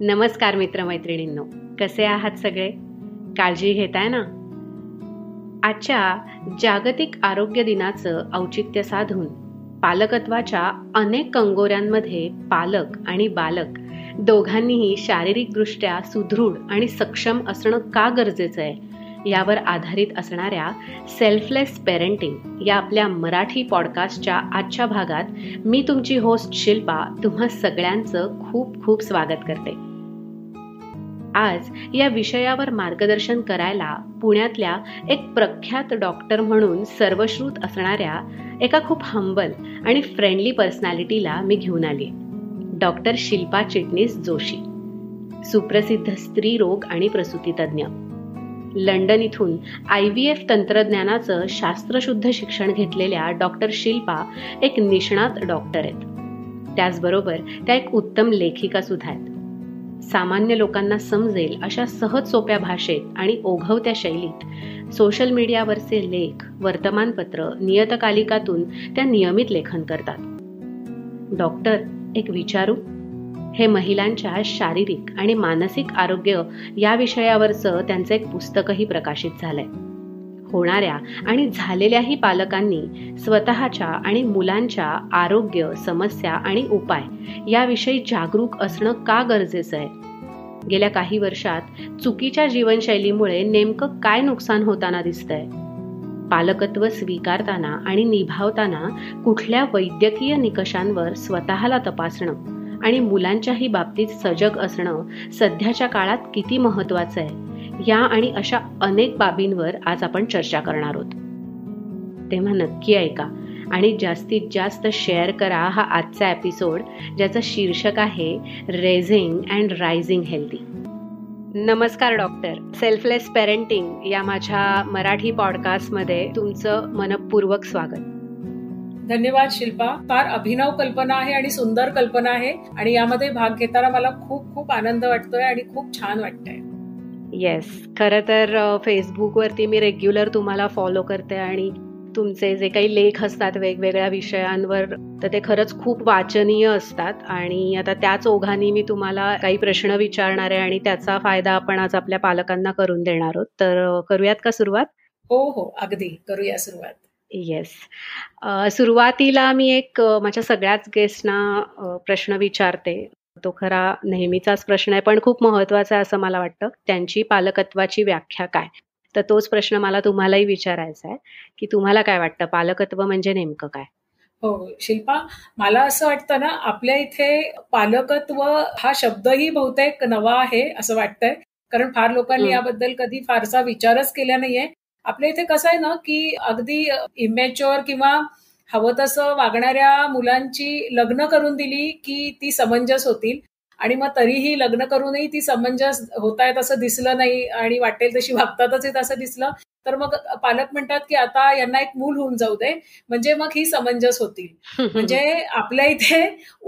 नमस्कार मित्रमैत्रिणींनो, कसे आहात सगळे? काळजी घेताय ना? आजच्या जागतिक आरोग्य दिनाचं औचित्य साधून पालकत्वाच्या अनेक कंगोऱ्यांमध्ये पालक आणि बालक दोघांनीही शारीरिकदृष्ट्या सुदृढ आणि सक्षम असणं का गरजेचं आहे यावर आधारित असणाऱ्या सेल्फलेस पेरेंटिंग या आपल्या मराठी पॉडकास्टच्या आजच्या भागात मी तुमची होस्ट शिल्पा तुम्हा सगळ्यांचं खूप खूप स्वागत करते. आज या विषयावर मार्गदर्शन करायला पुण्यातल्या एक प्रख्यात डॉक्टर म्हणून सर्वश्रुत असणाऱ्या एका खूप हंबल आणि फ्रेंडली पर्सनॅलिटीला मी घेऊन आली. डॉक्टर शिल्पा चिटणीस जोशी, सुप्रसिद्ध स्त्री रोग आणि प्रसूतितज्ञ. लंडन इथून IVF तंत्रज्ञानाचं शास्त्रशुद्ध शिक्षण घेतलेल्या डॉक्टर शिल्पा एक निष्णात डॉक्टर आहेत. त्याचबरोबर त्या एक उत्तम लेखिका सुद्धा आहेत. सामान्य लोकांना समजेल अशा सहज सोप्या भाषेत आणि ओघवत्या शैलीत सोशल मीडियावरचे लेख, वर्तमानपत्र, नियतकालिकातून त्या नियमित लेखन करतात. डॉक्टर, एक विचारू, हे महिलांच्या शारीरिक आणि मानसिक आरोग्य या विषयावरचं त्यांचं एक पुस्तकही प्रकाशित झालंय. होणाऱ्या आणि झालेल्याही पालकांनी स्वतःच्या आणि मुलांच्या आरोग्य समस्या आणि उपाय याविषयी जागरूक असणं का गरजेचं आहे? गेल्या काही वर्षात चुकीच्या जीवनशैलीमुळे नेमकं काय नुकसान होताना दिसतंय? पालकत्व स्वीकारताना आणि निभावताना कुठल्या वैद्यकीय निकषांवर स्वतःला तपासणं आणि मुलांच्याही बाबतीत सजग असणं सध्याच्या काळात किती महत्त्वाचं आहे, या आणि अशा अनेक बाबींवर आज आपण चर्चा करणार आहोत. तेव्हा नक्की ऐका आणि जास्तीत जास्त शेअर करा हा आजचा एपिसोड, ज्याचं शीर्षक आहे रेझिंग अँड रायझिंग हेल्दी. नमस्कार डॉक्टर. सेल्फलेस पेरेंटिंग या माझ्या मराठी पॉडकास्टमध्ये तुमचं मनपूर्वक स्वागत. धन्यवाद शिल्पा. फार अभिनव कल्पना आहे आणि सुंदर कल्पना आहे आणि यामध्ये भाग घेताना मला खूप खूप आनंद वाटतोय आणि खूप छान वाटतंय. येस, खरं तर फेसबुकवरती मी रेग्युलर तुम्हाला फॉलो करते आणि तुमचे जे काही लेख असतात वेगवेगळ्या विषयांवर, तर ते खरंच खूप वाचनीय असतात. आणि आता त्याच ओघाने मी तुम्हाला काही प्रश्न विचारणार आहे आणि त्याचा फायदा आपण आज आपल्या पालकांना करून देणार आहोत. तर करूयात का सुरुवात? हो हो, अगदी करूया सुरुवात. येस, सुरुवातीला मी एक माझ्या सगळ्याच गेस्टना प्रश्न विचारते. तो खरा नेहमीचाच प्रश्न आहे पण खूप महत्त्वाचा आहे असं मला वाटतं. त्यांची पालकत्वाची व्याख्या काय? तर तोच प्रश्न मला तुम्हालाही विचारायचा आहे की तुम्हाला काय वाटतं, पालकत्व म्हणजे नेमकं काय? हो शिल्पा, मला असं वाटतं ना, आपल्या इथे पालकत्व हा शब्दही बहुतेक नवा आहे असं वाटतंय, कारण फार लोकांनी याबद्दल कधी फारसा विचारच केला नाहीये. आपल्या इथे कसं आहे ना की अगदी इमॅच्युअर किंवा हवं तसं वागणाऱ्या मुलांची लग्न करून दिली की ती समंजस होतील आणि मग तरीही लग्न करूनही ती समंजस होतायत असं दिसलं नाही आणि वाटेल तशी वागतातच येत असं दिसलं तर मग पालक म्हणतात की आता यांना एक मूल होऊन जाऊ दे म्हणजे मग ही समंजस होतील. म्हणजे आपल्या इथे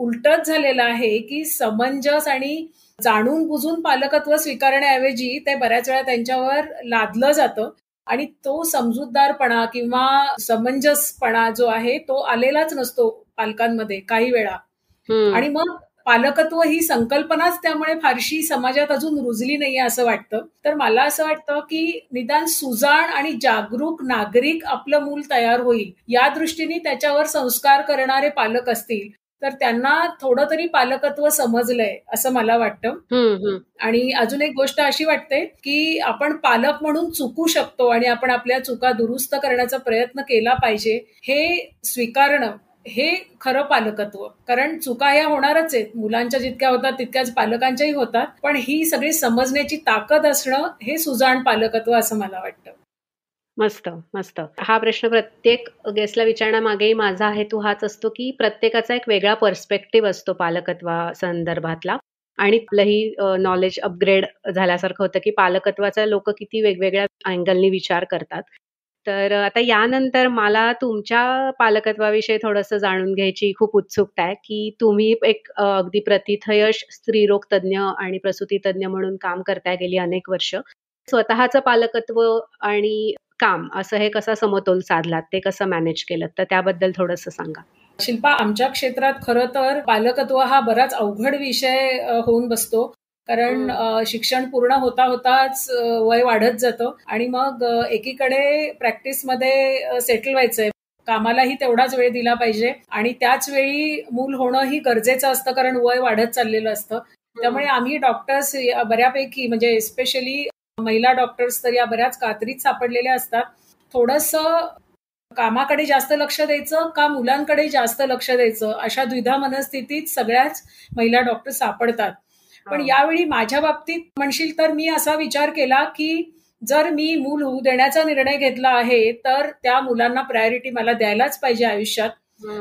उलटच झालेलं आहे की समंजस आणि जाणून बुजून पालकत्व स्वीकारण्याऐवजी ते बऱ्याच वेळा त्यांच्यावर लादलं जातं आणि तो समजूतदारपणा किंवा समंजसपणा जो आहे तो आलेलाच नसतो पालकांमध्ये काही वेळा. आणि मग पालकत्व ही संकल्पनाच त्यामुळे फारशी समाजात अजून रुजली नाहीये असं वाटतं. तर मला असं वाटतं की निदान सुजाण आणि जागरूक नागरिक आपलं मूल तयार होईल या दृष्टीने त्याच्यावर संस्कार करणारे पालक असतील तर त्यांना थोडं तरी पालकत्व समजलंय असं मला वाटतं. आणि अजून एक गोष्ट अशी वाटते की आपण पालक म्हणून चुकू शकतो आणि आपण आपल्या चुका दुरुस्त करण्याचा प्रयत्न केला पाहिजे हे स्वीकारणं हे खरं पालकत्व. कारण चुका ह्या होणारच आहेत, मुलांच्या जितक्या होतात तितक्याच पालकांच्याही होतात, पण ही सगळी समजण्याची ताकद असणं हे सुजाण पालकत्व असं मला वाटतं. मस्त मस्त. हा प्रश्न प्रत्येक गेस्टला विचारण्यामागेही माझा हेतू हाच असतो की प्रत्येकाचा एक वेगळा पर्स्पेक्टिव्ह असतो पालकत्वा संदर्भातला आणि आपलंही नॉलेज अपग्रेड झाल्यासारखं होतं की पालकत्वाचा लोक किती वेगवेगळ्या अँगलनी विचार करतात. तर आता यानंतर मला तुमच्या पालकत्वाविषयी थोडंसं जाणून घ्यायची खूप उत्सुकता आहे की तुम्ही एक अगदी प्रतिथयश स्त्रीरोग तज्ज्ञ आणि प्रसूतितज्ञ म्हणून काम करताय गेली अनेक वर्ष. स्वतःचं पालकत्व आणि काम असं हे कसा समतोल साधलात, ते कसं मॅनेज केलं, तर त्याबद्दल थोडंसं सांगा. शिल्पा, आमच्या क्षेत्रात खरं तर पालकत्व हा बराच अवघड विषय होऊन बसतो. कारण शिक्षण पूर्ण होता होताच वय वाढत जातं आणि मग एकीकडे प्रॅक्टिसमध्ये सेटल व्हायचंय, कामालाही तेवढाच वेळ दिला पाहिजे आणि त्याच वेळी मूल होणंही गरजेचं असतं कारण वय वाढत चाललेलं असतं. त्यामुळे आम्ही डॉक्टर्स बऱ्यापैकी म्हणजे स्पेशली महिला डॉक्टर्स तर या बऱ्याच कात्रीत सापडलेल्या असतात. थोडंसं कामाकडे जास्त लक्ष द्यायचं का मुलांकडे जास्त लक्ष द्यायचं अशा द्विधा मनस्थितीत सगळ्याच महिला डॉक्टर सापडतात. पण यावेळी माझ्या बाबतीत म्हणशील तर मी असा विचार केला की जर मी मूल होऊ देण्याचा निर्णय घेतला आहे तर त्या मुलांना प्रायोरिटी मला द्यायलाच पाहिजे आयुष्यात.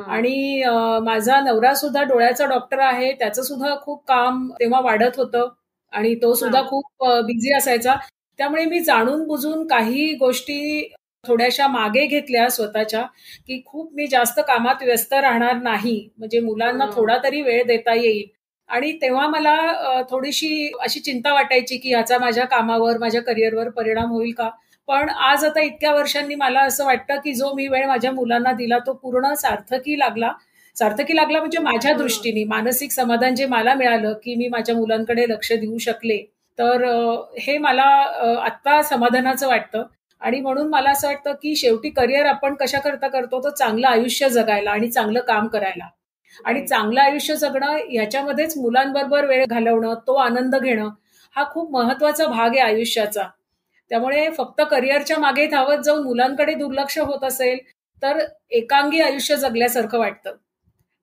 आणि माझा नवरा सुद्धा डोळ्याचा डॉक्टर आहे, त्याचं सुद्धा खूप काम तेव्हा वाढत होतं आणि तो सुद्धा खूप बिझी असायचा. त्यामुळे मी जाणून बुजून काही गोष्टी थोड्याशा मागे घेतल्या स्वतःच्या, की खूप मी जास्त कामात व्यस्त राहणार नाही म्हणजे मुलांना थोडा तरी वेळ देता येईल. आणि तेव्हा मला थोडीशी अशी चिंता वाटायची की याचा माझ्या कामावर माझ्या करिअरवर परिणाम होईल का. पण आज आता इतक्या वर्षांनी मला असं वाटतं की जो मी वेळ माझ्या मुलांना दिला तो पूर्ण सार्थकी लागला म्हणजे माझ्या दृष्टीने मानसिक समाधान जे मला मिळालं की मी माझ्या मुलांकडे लक्ष देऊ शकले, तर हे मला आत्ता समाधानाचं वाटतं. आणि म्हणून मला असं वाटतं की शेवटी करिअर आपण कशा करता करतो तर चांगलं आयुष्य जगायला आणि चांगलं काम करायला. आणि चांगलं आयुष्य जगणं ह्याच्यामध्येच मुलांबरोबर वेळ घालवणं, तो आनंद घेणं हा खूप महत्वाचा भाग आहे आयुष्याचा. त्यामुळे फक्त करिअरच्या मागे धावत जाऊन मुलांकडे दुर्लक्ष होत असेल तर एकांगी आयुष्य जगल्यासारखं वाटतं.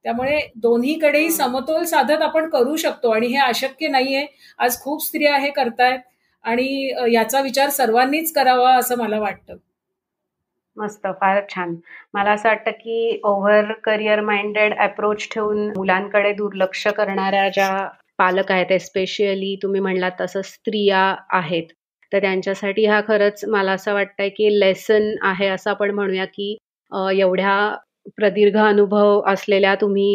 त्यामुळे दोन्हीकडेही समतोल साधत आपण करू शकतो आणि हे अशक्य नाहीये. आज खूप स्त्रिया हे करतायत आणि याचा विचार सर्वांनीच करावा असं मला वाटतं. मस्त, फार छान. मला असं वाटतं की ओव्हर करिअर माइंडेड अप्रोच ठेवून मुलांकडे दुर्लक्ष करणाऱ्या ज्या पालक आहेत, स्पेशली तुम्ही म्हणलात तसं स्त्रिया आहेत, तर त्यांच्यासाठी हा खरंच मला असं वाटतंय की लेसन आहे असं आपण म्हणूया. की एवढ्या प्रदीर्घ अनुभव असलेल्या तुम्ही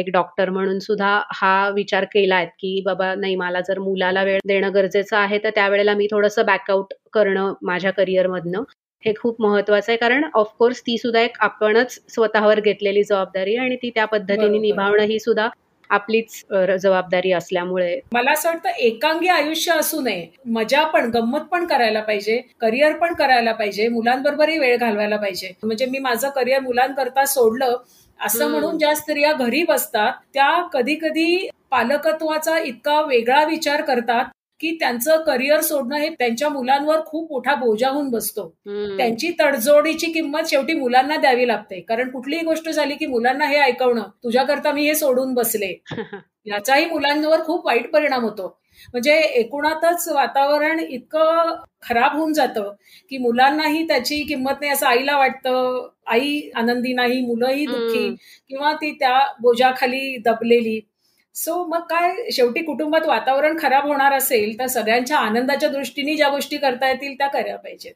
एक डॉक्टर म्हणून सुद्धा हा विचार केलायत की बाबा नाही, मला जर मुलाला वेळ देणं गरजेचं आहे तर त्यावेळेला मी थोडंसं बॅकआउट करणं माझ्या करिअरमधनं हे खूप महत्वाचं आहे. कारण ऑफकोर्स ती सुद्धा एक आपणच स्वतःवर घेतलेली जबाबदारी आणि ती त्या पद्धतीने निभावणं ही सुद्धा आपलीच जबाबदारी असल्यामुळे मला असं वाटतं एकांगी आयुष्य असू नये. मजा पण, गंमत पण करायला पाहिजे, करिअर पण करायला पाहिजे, मुलांबरोबरही वेळ घालवायला पाहिजे. म्हणजे मी माझं करिअर मुलांकरता सोडलं असं म्हणून ज्या स्त्रिया घरी बसतात त्या कधी कधी पालकत्वाचा इतका वेगळा विचार करतात की त्यांचं करिअर सोडणं हे त्यांच्या मुलांवर खूप मोठा बोजा होऊन बसतो. त्यांची तडजोडीची किंमत शेवटी मुलांना द्यावी लागते. कारण कुठलीही गोष्ट झाली की मुलांना हे ऐकवणं, तुझ्याकरता मी हे सोडून बसले, याचाही मुलांवर खूप वाईट परिणाम होतो. म्हणजे एकूणातच वातावरण इतकं खराब होऊन जातं की मुलांनाही त्याची किंमत नाही असं आईला वाटतं. आई आनंदी नाही, मुलंही दुःखी किंवा ती त्या बोजाखाली दबलेली. सो मग काय, शेवटी कुटुंबात वातावरण खराब होणार असेल तर सगळ्यांच्या आनंदाच्या दृष्टीने ज्या गोष्टी करता येतील त्या करायला पाहिजेत.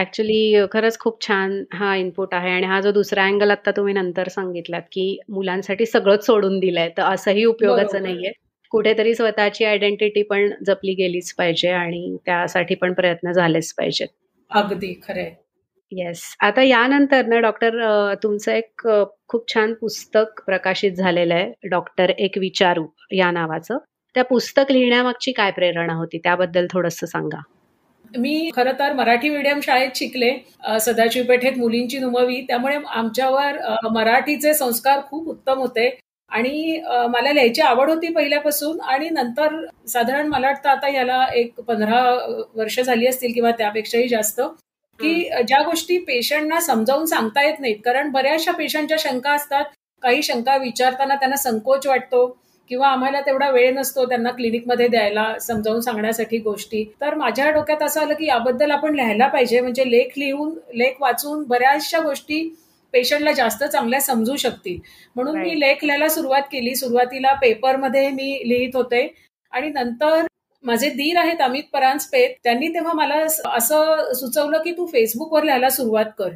ऍक्च्युली खरंच खूप छान हा इनपुट आहे. आणि हा जो दुसरा अँगल आता तुम्ही नंतर सांगितलात की मुलांसाठी सगळंच सोडून दिलंय तर असंही उपयोगाचं नाहीये. कुठेतरी स्वतःची आयडेंटिटी पण जपली गेलीच पाहिजे आणि त्यासाठी पण प्रयत्न झालेच पाहिजेत. अगदी खरंय. येस, आता यानंतर ना डॉक्टर तुमचं एक खूप छान पुस्तक प्रकाशित झालेलं आहे, डॉक्टर एक विचारू या नावाचं. त्या पुस्तक लिहिण्यामागची काय प्रेरणा होती त्याबद्दल थोडंसं सांगा. मी खरं तर मराठी मीडियम शाळेत शिकले, सदाशिव पेठेत मुलींची नुमवी, त्यामुळे आमच्यावर मराठीचे संस्कार खूप उत्तम होते आणि मला लिहायची आवड होती पहिल्यापासून. आणि नंतर साधारण मला वाटतं आता याला एक 15 वर्ष झाली असतील किंवा त्यापेक्षाही जास्त, की ज्या गोष्टी पेशंटना समजावून सांगता येत नाहीत. कारण बऱ्याचशा पेशंटच्या शंका असतात, काही शंका विचारताना त्यांना संकोच वाटतो किंवा आम्हाला तेवढा वेळ नसतो त्यांना क्लिनिकमध्ये द्यायला, समजावून सांगण्यासाठी गोष्टी. तर माझ्या डोक्यात असं आलं की याबद्दल आपण लिहायला पाहिजे. म्हणजे लेख वाचून बऱ्याचशा गोष्टी पेशंटला जास्त चांगल्या समजू शकतील. म्हणून मी लेख लिहायला सुरुवात केली. सुरुवातीला पेपरमध्ये मी लिहित होते आणि नंतर माझे दीर आहेत अमित परांजपे, त्यांनी तेव्हा मला असं सुचवलं की तू फेसबुकवर लिहायला सुरुवात कर,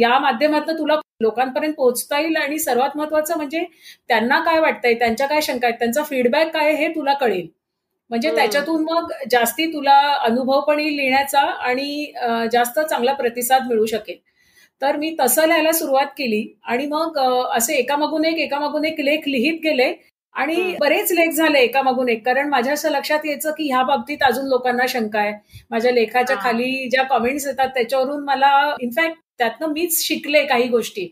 या माध्यमातून तुला लोकांपर्यंत पोहोचता येईल आणि सर्वात महत्वाचं म्हणजे त्यांना काय वाटतंय, त्यांच्या काय शंका आहेत, त्यांचा फीडबॅक काय हे तुला कळेल. म्हणजे त्याच्यातून मग जास्ती तुला अनुभव पण येईल लिहिण्याचा आणि जास्त चांगला प्रतिसाद मिळू शकेल. तर मी तसं लिहायला सुरुवात केली आणि मग असे एकामागून एक लेख लिहित गेले आणि बरेच लेख झाले एकामागून एक. कारण माझ्या असं लक्षात यायचं की ह्या बाबतीत अजून लोकांना शंका आहे. माझ्या लेखाच्या खाली ज्या कॉमेंट्स येतात त्याच्यावरून मला इनफॅक्ट त्यातनं मीच शिकले काही गोष्टी,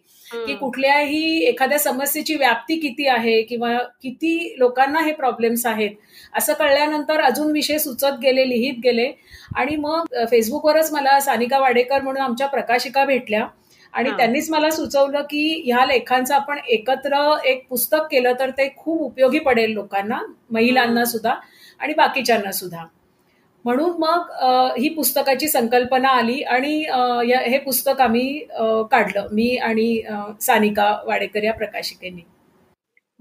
की कुठल्याही एखाद्या समस्येची व्याप्ती किती आहे किंवा किती लोकांना हे प्रॉब्लेम्स आहेत असं कळल्यानंतर अजून विषय सुचत गेले, लिहित गेले. आणि मग फेसबुकवरच मला सानिका वाडेकर म्हणून आमच्या प्रकाशिका भेटल्या आणि त्यांनीच मला सुचवलं की ह्या लेखांचं आपण एकत्र एक पुस्तक केलं तर ते खूप उपयोगी पडेल लोकांना, महिलांना सुद्धा आणि बाकीच्यांना सुद्धा. म्हणून मग ही पुस्तकाची संकल्पना आली आणि हे पुस्तक आम्ही काढलं, मी आणि सानिका वाडेकर या प्रकाशिकेने.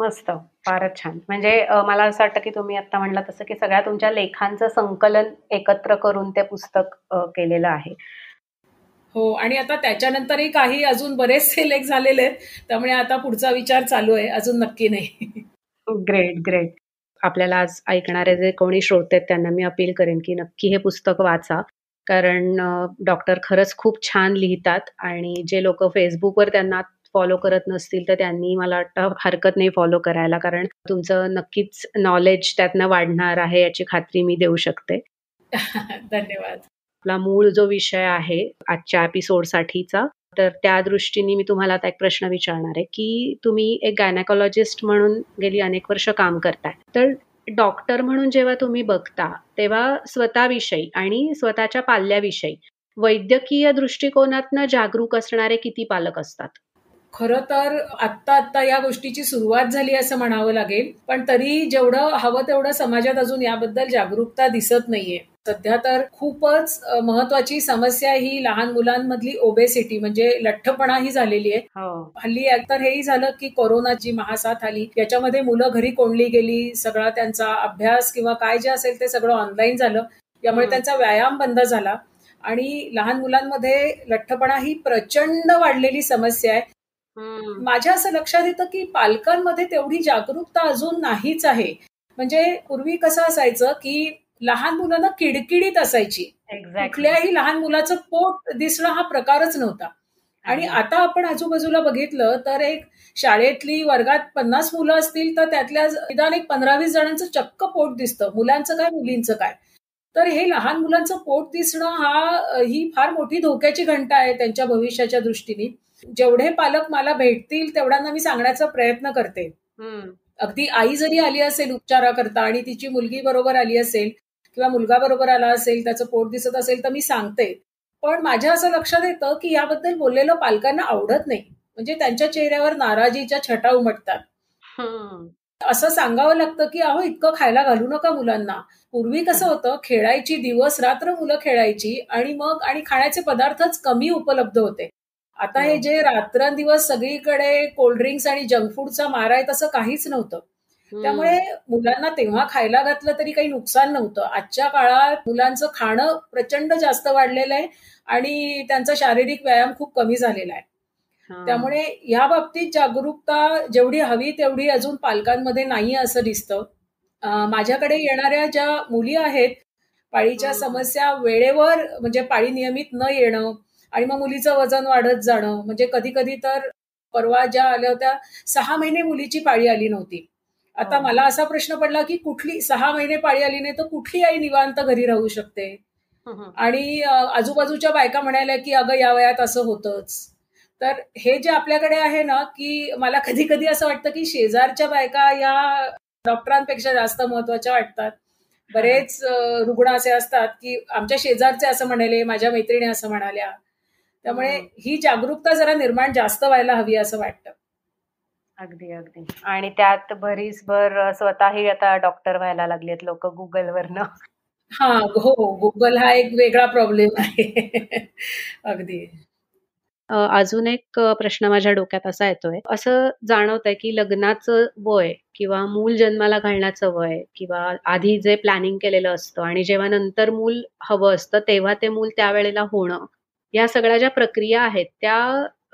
मस्त, फारच छान. म्हणजे मला असं वाटतं की तुम्ही आता म्हणला तसं की सगळ्या तुमच्या लेखांचं संकलन एकत्र करून ते पुस्तक केलेलं आहे. हो, आणि आता त्याच्यानंतरही काही अजून बरेचसे लेख झालेले आहेत, त्यामुळे आता पुढचा विचार चालू आहे, अजून नक्की नाही. Great great. आपल्याला आज ऐकणारे जे कोणी श्रोते आहेत त्यांना मी अपील करेन की नक्की हे पुस्तक वाचा, कारण डॉक्टर खरंच खूप छान लिहितात आणि जे लोक फेसबुकवर त्यांना फॉलो करत नसतील तर त्यांनी मला वाटतं हरकत नाही फॉलो करायला, कारण तुमचं नक्कीच नॉलेज त्यातनं वाढणार आहे याची खात्री मी देऊ शकते. धन्यवाद. आपला मूळ जो विषय आहे आजच्या एपिसोडसाठीचा, तर त्या दृष्टीने मी तुम्हाला आता एक प्रश्न विचारणार आहे की तुम्ही एक गायनेकोलॉजिस्ट म्हणून गेली अनेक वर्ष काम करताय, तर डॉक्टर म्हणून जेव्हा तुम्ही बघता तेव्हा स्वतःविषयी आणि स्वतःच्या पाल्याविषयी वैद्यकीय दृष्टिकोनातनं जागरूक असणारे किती पालक असतात? खरं तर आत्ता आत्ता या गोष्टीची सुरुवात झाली असं म्हणावं लागेल, पण तरी जेवढं हवं तेवढं समाजात अजून याबद्दल जागरूकता दिसत नाहीये. सध्या तर खूपच महत्वाची समस्या ही लहान मुलांमधली ओबेसिटी म्हणजे लठ्ठपणा ही झालेली आहे. हल्ली तर हेही झालं की कोरोनाची महासाथ आली, याच्यामध्ये मुलं घरी कोंडली गेली, सगळा त्यांचा अभ्यास किंवा काय जे असेल ते सगळं ऑनलाईन झालं, यामुळे त्यांचा व्यायाम बंद झाला आणि लहान मुलांमध्ये लठ्ठपणा ही प्रचंड वाढलेली समस्या आहे. माझ्या असं लक्षात येतं की पालकांमध्ये तेवढी जागरूकता अजून नाहीच आहे. म्हणजे पूर्वी कसं असायचं की लहान मुलांना किडकिडीत असायची, कुठल्याही लहान मुलाचं पोट दिसणं हा प्रकारच नव्हता. आणि आता आपण आजूबाजूला बघितलं तर एक शाळेतली वर्गात 50 मुलं असतील तर त्यातल्या निदान एक 15-20 जणांचं चक्क पोट दिसतं, मुलांचं काय मुलींचं काय. तर हे लहान मुलांचं पोट दिसणं ही फार मोठी धोक्याची घंटा आहे त्यांच्या भविष्याच्या दृष्टीने. जेवढे पालक मला भेटतील तेवढ्यांना मी सांगण्याचा प्रयत्न करते. अगदी आई जरी आली असेल उपचाराकरता आणि तिची मुलगी बरोबर आली असेल किंवा मुलगा बरोबर आला असेल, त्याचं पोट दिसत असेल तर मी सांगते. पण माझ्या असं लक्षात येतं की याबद्दल बोललेलं पालकांना आवडत नाही, म्हणजे त्यांच्या चेहऱ्यावर नाराजीच्या छटा उमटतात. असं सांगावं लागतं की अहो इतकं खायला घालू नका मुलांना. पूर्वी कसं होतं, खेळायची, दिवस रात्र मुलं खेळायची आणि मग आणि खाण्याचे पदार्थच कमी उपलब्ध होते. आता हे जे रात्रंदिवस सगळीकडे कोल्ड्रिंक्स आणि जंक फूडचा मार आहे तसं काहीच नव्हतं, त्यामुळे मुलांना तेव्हा खायला घातलं तरी काही नुकसान नव्हतं. आजच्या काळात मुलांचं खाणं प्रचंड जास्त वाढलेलं आहे आणि त्यांचा शारीरिक व्यायाम खूप कमी झालेला आहे. त्यामुळे या बाबतीत जागरूकता जेवढी हवी तेवढी अजून पालकांमध्ये नाही असं दिसतं. माझ्याकडे येणाऱ्या ज्या मुली आहेत, पाळीच्या समस्या वेळेवर म्हणजे पाळी नियमित न येणं आणि मग मुलीचं वजन वाढत जाणं, म्हणजे कधी कधी तर परवा ज्या आल्या होत्या 6 महिने मुलीची पाळी आली नव्हती. आता मला असा प्रश्न पडला की कुठली 6 महिने पाळी आली नाही तर कुठली आई निवांत घरी राहू शकते. आणि आजूबाजूच्या बायका म्हणाल्या की अगं या वयात असं होतंच. तर हे जे आपल्याकडे आहे ना की मला कधी कधी असं वाटतं की शेजारच्या बायका या डॉक्टरांपेक्षा जास्त महत्वाच्या वाटतात. बरेच रुग्ण असे असतात की आमच्या शेजारचे असं म्हणाले, माझ्या मैत्रिणी असं म्हणाल्या. त्यामुळे ही जागरूकता जरा निर्माण जास्त व्हायला हवी असं वाटतं. अगदी अगदी. आणि त्यात भरीसभर स्वतःही आता डॉक्टर व्हायला लागलेत लोक गुगलवरनं. हा हो, गुगल हा एक वेगळा प्रॉब्लेम आहे. अगदी. अजून एक प्रश्न माझ्या डोक्यात असा येतोय, असं जाणवत आहे की लग्नाचं वय किंवा मूल जन्माला घालण्याचं वय किंवा आधी जे प्लॅनिंग केलेलं असतं आणि जेव्हा नंतर मूल हवं असतं तेव्हा ते मूल त्यावेळेला होणं, या सगळ्या ज्या प्रक्रिया आहेत त्या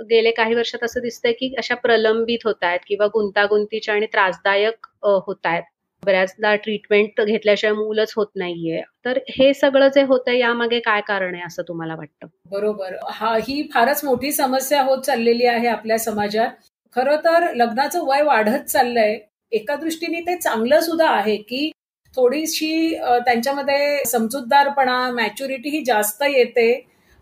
गेले काही वर्षात असं दिसतंय की अशा प्रलंबित होत आहेत किंवा गुंतागुंतीच्या आणि त्रासदायक होत आहेत. बऱ्याचदा ट्रीटमेंट घेतल्याशिवाय मूलच होत नाहीये. तर हे सगळं जे होतं यामागे काय कारण आहे असं तुम्हाला वाटतं? बरोबर, ही फारच मोठी समस्या होत चाललेली आहे आपल्या समाजात. खरं तर लग्नाचं वय वाढत चाललंय एका दृष्टीने ते चांगलं सुद्धा आहे की थोडीशी त्यांच्यामध्ये समजूतदारपणा, मॅच्युरिटी ही जास्त येते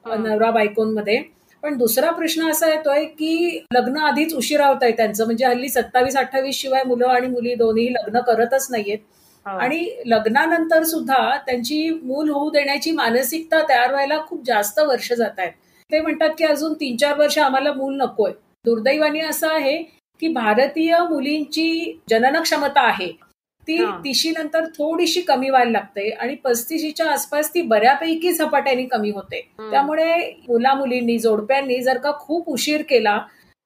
नवरा बायकोंमध्ये. पण दुसरा प्रश्न असा येतोय की लग्न आधीच उशिरा होत आहे त्यांचं, म्हणजे हल्ली 27-28 शिवाय मुलं आणि मुली दोन्ही लग्न करतच नाहीयेत. आणि लग्नानंतर सुद्धा त्यांची मूल होऊ देण्याची मानसिकता तयार व्हायला खूप जास्त वर्ष जात आहेत. ते म्हणतात की अजून 3-4 वर्ष आम्हाला मूल नकोय. दुर्दैवाने असं आहे की भारतीय मुलींची जननक्षमता आहे ती 30 नंतर थोडीशी कमी व्हायला लागते आणि 35च्या आसपास ती बऱ्यापैकी झपाट्याने कमी होते. त्यामुळे मुला मुलींनी, जोडप्यांनी जर का खूप उशीर केला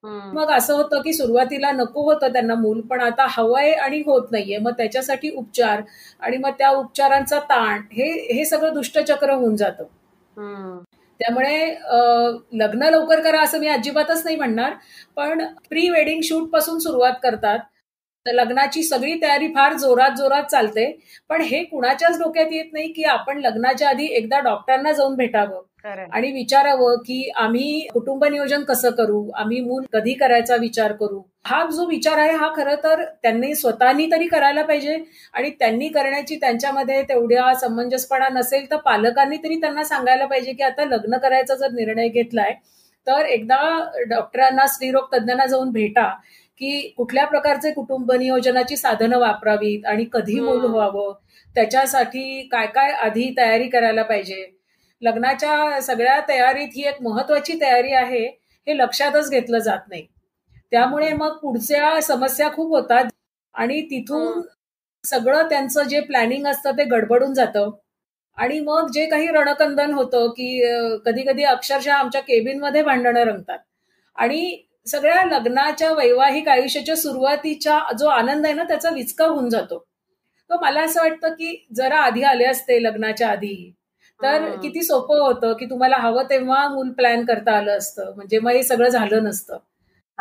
मग असं होतं की सुरुवातीला नको होतं त्यांना मूल, पण आता हवंय आणि होत नाहीये. मग त्याच्यासाठी उपचार आणि मग त्या उपचारांचा ताण, हे सगळं दुष्टचक्र होऊन जातं. त्यामुळे लग्न लवकर करा असं मी अजिबातच नाही म्हणणार, पण प्री वेडिंग शूट पासून सुरुवात करतात. लग्नाची सगळी तयारी फार जोरात चालते, पण हे कुणाच्याच डोक्यात येत नाही की आपण लग्नाच्या आधी एकदा डॉक्टरांना जाऊन भेटावं आणि विचारावं की आम्ही कुटुंब नियोजन कसं करू, आम्ही मूल कधी करायचा विचार करू. हा जो विचार आहे हा खरं तर त्यांनी स्वतःनी तरी करायला पाहिजे आणि त्यांनी करण्याची त्यांच्यामध्ये तेवढ्या समंजसपणा नसेल तर पालकांनी तरी त्यांना सांगायला पाहिजे की आता लग्न करायचा जर निर्णय घेतलाय तर एकदा डॉक्टरांना, स्त्रीरोग तज्ज्ञांना जाऊन भेटा की कुठल्या प्रकारचे कुटुंब नियोजनाची साधनं वापरावीत आणि कधी मूल व्हावं त्याच्यासाठी काय काय आधी तयारी करायला पाहिजे. लग्नाच्या सगळ्या तयारीत ही एक महत्वाची तयारी आहे हे लक्षातच घेतलं जात नाही, त्यामुळे मग पुढच्या समस्या खूप होतात आणि तिथून सगळं त्यांचं जे प्लॅनिंग असतं ते गडबडून जातं. आणि मग जे काही रणकंदन होतं की कधी अक्षरशः आमच्या केबिनमध्ये भांडणं रंगतात. आणि सगळ्या लग्नाच्या, वैवाहिक आयुष्याच्या सुरुवातीचा जो आनंद आहे ना त्याचा विचका होऊन जातो. तर मला असं वाटतं की जरा आधी आले असते लग्नाच्या आधी तर किती सोपं होतं की तुम्हाला हवं तेव्हा मूल प्लॅन करता आलं असतं, म्हणजे मग हे सगळं झालं नसतं.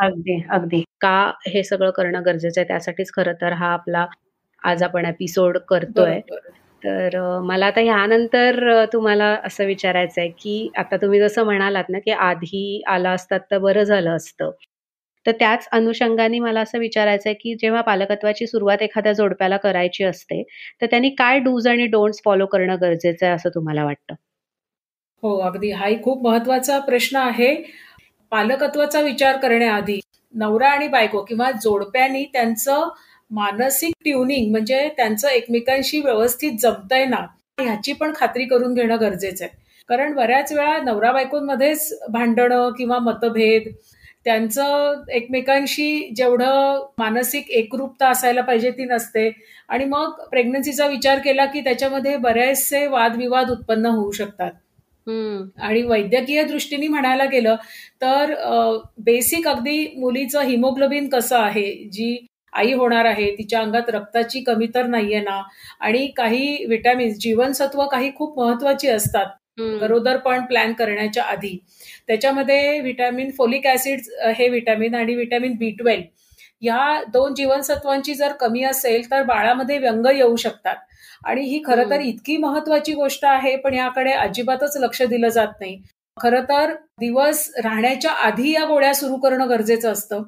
अगदी अगदी. का हे सगळं करणं गरजेचं आहे त्यासाठीच खरं तर हा आपला आज आपण एपिसोड करतोय. तर मला आता यानंतर तुम्हाला असं विचारायचं आहे की आता तुम्ही जसं म्हणालात ना की आधी आला असतात तर बरं झालं असतं, तर त्याच अनुषंगाने मला असं विचारायचं आहे की जेव्हा पालकत्वाची सुरुवात एखाद्या जोडप्याला करायची असते तर त्यांनी काय डूज आणि डोंट्स फॉलो करणं गरजेचं आहे असं तुम्हाला वाटतं? हो अगदी, हा खूप महत्वाचा प्रश्न आहे. पालकत्वाचा विचार करण्याआधी नवरा आणि बायको किंवा जोडप्यांनी त्यांचं मानसिक ट्युनिंग, म्हणजे त्यांचं एकमेकांशी व्यवस्थित जमतंय ना ह्याची पण खात्री करून घेणं गरजेचं आहे. कारण बऱ्याच वेळा नवरा बायकोंमध्येच भांडणं किंवा मतभेद, त्यांचं एकमेकांशी जेवढं मानसिक एकरूपता असायला पाहिजे ती नसते आणि मग प्रेग्नन्सीचा विचार केला की त्याच्यामध्ये बरेचसे वादविवाद उत्पन्न होऊ शकतात. आणि वैद्यकीय दृष्टीने म्हणायला गेलं तर बेसिक अगदी मुलीचं हिमोग्लोबिन कसं आहे, जी आई होणार आहे तिच्या अंगात रक्ताची कमी तर नाहीये ना, आणि काही व्हिटॅमिन्स, जीवनसत्व काही खूप महत्वाची असतात गरोदरपण प्लॅन करण्याच्या आधी. त्याच्यामध्ये व्हिटॅमिन फोलिक ऍसिड हे व्हिटॅमिन आणि व्हिटॅमिन B12 या 2 जीवनसत्वांची जर कमी असेल तर बाळामध्ये व्यंग येऊ शकतात. आणि ही खरं तर इतकी महत्वाची गोष्ट आहे पण याकडे अजिबातच लक्ष दिलं जात नाही. खरं तर दिवस राहण्याच्या आधी या गोळ्या सुरू करणं गरजेचं असतं.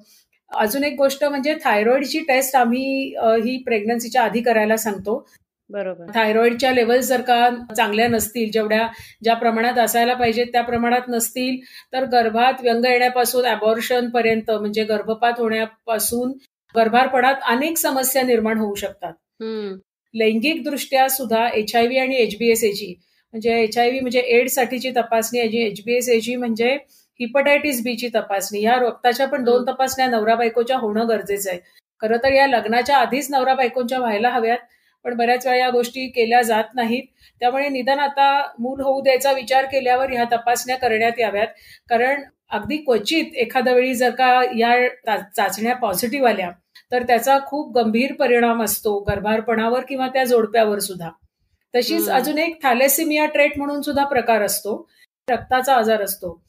अजून एक गोष्ट म्हणजे थायरॉइडची टेस्ट आम्ही ही प्रेग्नन्सीच्या आधी करायला सांगतो. बरोबर. थायरॉइडच्या लेवल्स जर का चांगल्या नसतील, जेवढ्या ज्या प्रमाणात असायला पाहिजेत त्या प्रमाणात नसतील तर गर्भात व्यंग येण्यापासून अबॉर्शन पर्यंत, म्हणजे गर्भपात होण्यापासून गर्भारपणात अनेक समस्या निर्माण होऊ शकतात. लैंगिक दृष्ट्या सुद्धा HIV आणि HBsAg, म्हणजे HIV म्हणजे एड्स साठीची तपासणी आणि HBsAg म्हणजे हिपॅटायटिस B ची तपासणी, ह्या रक्ताच्या पण 2 तपासण्या नवरा बायकोच्या होणं गरजेचं आहे. खरं तर या लग्नाच्या आधीच नवरा बायकोच्या व्हायला हव्यात पण बऱ्याच वेळा या गोष्टी केल्या जात नाहीत. त्यामुळे निदान आता मूल होऊ द्यायचा विचार केल्यावर ह्या तपासण्या करण्यात याव्यात. कारण अगदी क्वचित एखाद्या वेळी जर का या चाचण्या पॉझिटिव्ह आल्या तर त्याचा खूप गंभीर परिणाम असतो गर्भारपणावर किंवा त्या जोडप्यावर सुद्धा. तशीच अजून एक थॅलेसेमिया ट्रेट म्हणून सुद्धा प्रकार असतो, रक्ताचा आजार असतो.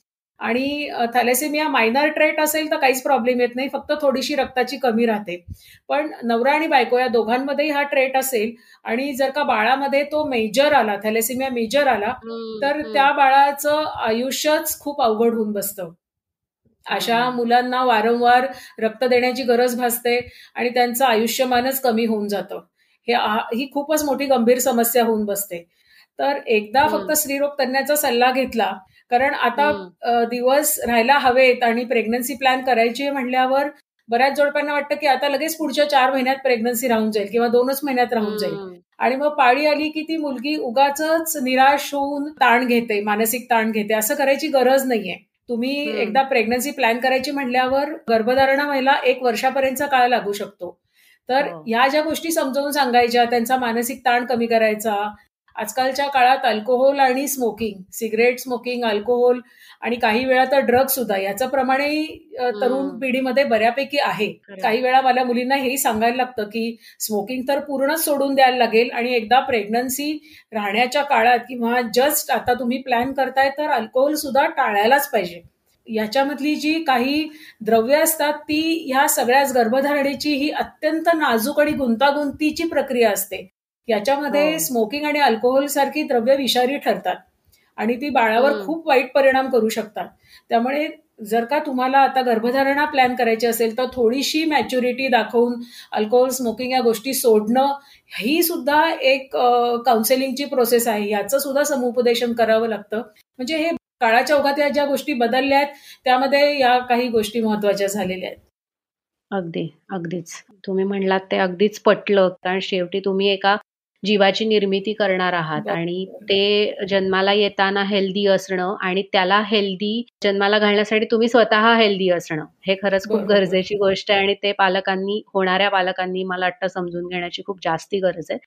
आणि थॅलेसेमिया मायनर ट्रेट असेल तर काहीच प्रॉब्लेम येत नाही, फक्त थोडीशी रक्ताची कमी राहते. पण नवरा आणि बायको या दोघांमध्येही हा ट्रेट असेल आणि जर का बाळामध्ये तो मेजर आला, थॅलेसेमिया मेजर आला तर त्या बाळाचं आयुष्यच खूप अवघड होऊन बसतं. अशा मुलांना वारंवार रक्त देण्याची गरज भासते आणि त्यांचं आयुष्यमानच कमी होऊन जातं. ही खूपच मोठी गंभीर समस्या होऊन बसते. तर एकदा फक्त स्त्रीरोग तज्ञाचा सल्ला घेतला, कारण आता दिवस राहायला हवेत आणि प्रेग्नन्सी प्लॅन करायची म्हटल्यावर बऱ्याच जोडप्यांना वाटतं की आता लगेच पुढच्या 4 महिन्यात प्रेग्नन्सी राहून जाईल किंवा 2च महिन्यात राहून जाईल, आणि मग पाळी आली की ती मुलगी उगाचच निराश होऊन ताण घेते, मानसिक ताण घेते. असं करायची गरज नाहीये. तुम्ही एकदा प्रेग्नन्सी प्लॅन करायची म्हटल्यावर गर्भधारणा व्हायला 1 वर्षापर्यंतचा काळ लागू शकतो. तर ह्या ज्या गोष्टी समजावून सांगायच्या, त्यांचा मानसिक ताण कमी करायचा. आजकालच्या काळात अल्कोहोल आणि स्मोकिंग, सिगरेट स्मोकिंग, अल्कोहोल आणि काही वेळा तर ड्रग सुद्धा याचं प्रमाणही तरुण पिढीमध्ये बऱ्यापैकी आहे. काही वेळा मला मुलींना हेही सांगायला लागतं की स्मोकिंग तर पूर्णच सोडून द्यायला लागेल, आणि एकदा प्रेग्नन्सी राहण्याच्या काळात किंवा जस्ट आता तुम्ही प्लॅन करताय तर अल्कोहोल सुद्धा टाळायलाच पाहिजे. याच्यामधली जी काही द्रव्य असतात ती ह्या सगळ्याच गर्भधारणेची ही अत्यंत नाजूक आणि गुंतागुंतीची प्रक्रिया असते. याच्यामध्ये स्मोकिंग आणि अल्कोहोल सारखी द्रव्य विषारी ठरतात आणि ती बाळावर खूप वाईट परिणाम करू शकतात. त्यामुळे जर का तुम्हाला आता गर्भधारणा प्लॅन करायची असेल तर थोडीशी मॅच्युरिटी दाखवून अल्कोहोल, स्मोकिंग या गोष्टी सोडणं ही सुद्धा एक काउन्सिलिंगची प्रोसेस आहे. याचं सुद्धा समुपदेशन करावं लागतं. म्हणजे हे काळाच्या ओघात ज्या गोष्टी बदलल्या आहेत त्यामध्ये या काही गोष्टी महत्वाच्या झालेल्या आहेत. अगदी अगदीच तुम्ही म्हणलात ते अगदीच पटलं, कारण शेवटी तुम्ही एका जीवाची निर्मिती करणार आहात आणि ते जन्माला येताना हेल्दी असणं आणि त्याला हेल्दी जन्माला घालण्यासाठी तुम्ही स्वतः हेल्दी असणं हे खरंच खूप गरजेची गोष्ट आहे, आणि ते पालकांनी, होणाऱ्या पालकांनी मला वाटतं समजून घेण्याची खूप जास्ती गरज आहे.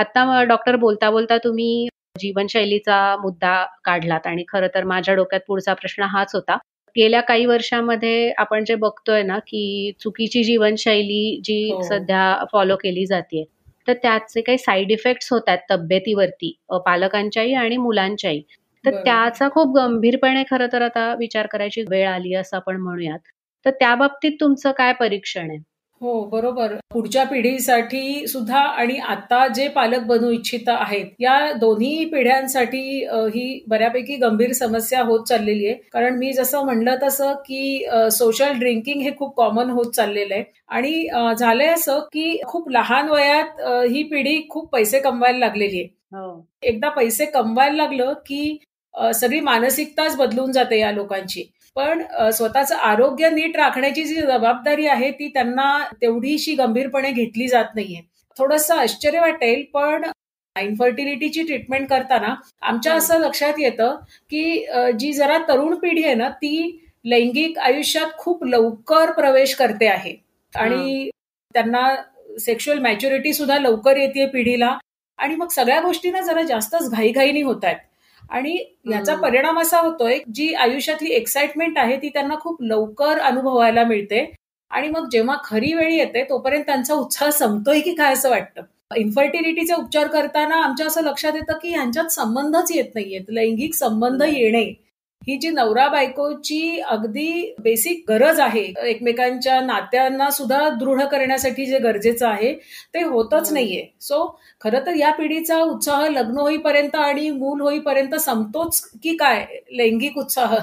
आता डॉक्टर बोलता बोलता तुम्ही जीवनशैलीचा मुद्दा काढलात आणि खरं तर माझ्या डोक्यात पुढचा प्रश्न हाच होता. गेल्या काही वर्षांमध्ये आपण जे बघतोय ना की चुकीची जीवनशैली जी सध्या फॉलो केली जाते, तर त्याचे काही साईड इफेक्ट्स होतात तब्येतीवरती पालकांच्याही आणि मुलांच्याही. तर त्याचा खूप गंभीरपणे खरं तर आता विचार करायची वेळ आली असं आपण म्हणूयात. तर त्याबाबतीत तुमचं काय परीक्षण आहे? हो बरोबर. पुढच्या पिढीसाठी सुद्धा आणि आता जे पालक बनू इच्छित आहेत या दोन्ही पिढ्यांसाठी ही बऱ्यापैकी गंभीर समस्या होत चाललेली आहे. कारण मी जसं म्हणलं तसं की सोशल ड्रिंकिंग हे खूप कॉमन होत चाललेलं आहे, आणि झालंय असं की खूप लहान वयात ही पिढी खूप पैसे कमवायला लागलेली आहे. एकदा पैसे कमवायला लागलं की सगळी मानसिकताच बदलून जाते या लोकांची. पण स्वतःचं आरोग्य नीट राखण्याची जी जबाबदारी आहे ती त्यांना तेवढीशी गंभीरपणे घेतली जात नाहीये. थोडंसं आश्चर्य वाटेल पण इन्फर्टिलिटीची ट्रीटमेंट करताना आमच्या असं लक्षात येतं की जी जरा तरुण पिढी आहे ना ती लैंगिक आयुष्यात खूप लवकर प्रवेश करते आहे आणि त्यांना सेक्शुअल मॅच्युरिटी सुद्धा लवकर येते पिढीला, आणि मग सगळ्या गोष्टींना जरा जास्तच घाईघाईनी होत आहेत. आणि याचा परिणाम असा होतोय जी आयुष्यातली एक्साइटमेंट आहे ती त्यांना खूप लवकर अनुभवायला मिळते, आणि मग जेव्हा खरी वेळ येते तोपर्यंत त्यांचा उत्साह संपतोय की काय असं वाटतं. इन्फर्टिलिटीचा उपचार करताना आमच्या असं लक्षात येतं की यांच्यात संबंधच येत नाहीयेत. लैंगिक संबंध येणे ही जी नवरा बायकोची अगदी बेसिक गरज आहे, एकमेकांच्या नात्यांना सुद्धा दृढ करण्यासाठी जे गरजेचं आहे ते होतच नाहीये. सो खरं तर या पिढीचा उत्साह लग्न होईपर्यंत आणि मूल होईपर्यंत संपतोच की काय लैंगिक उत्साह.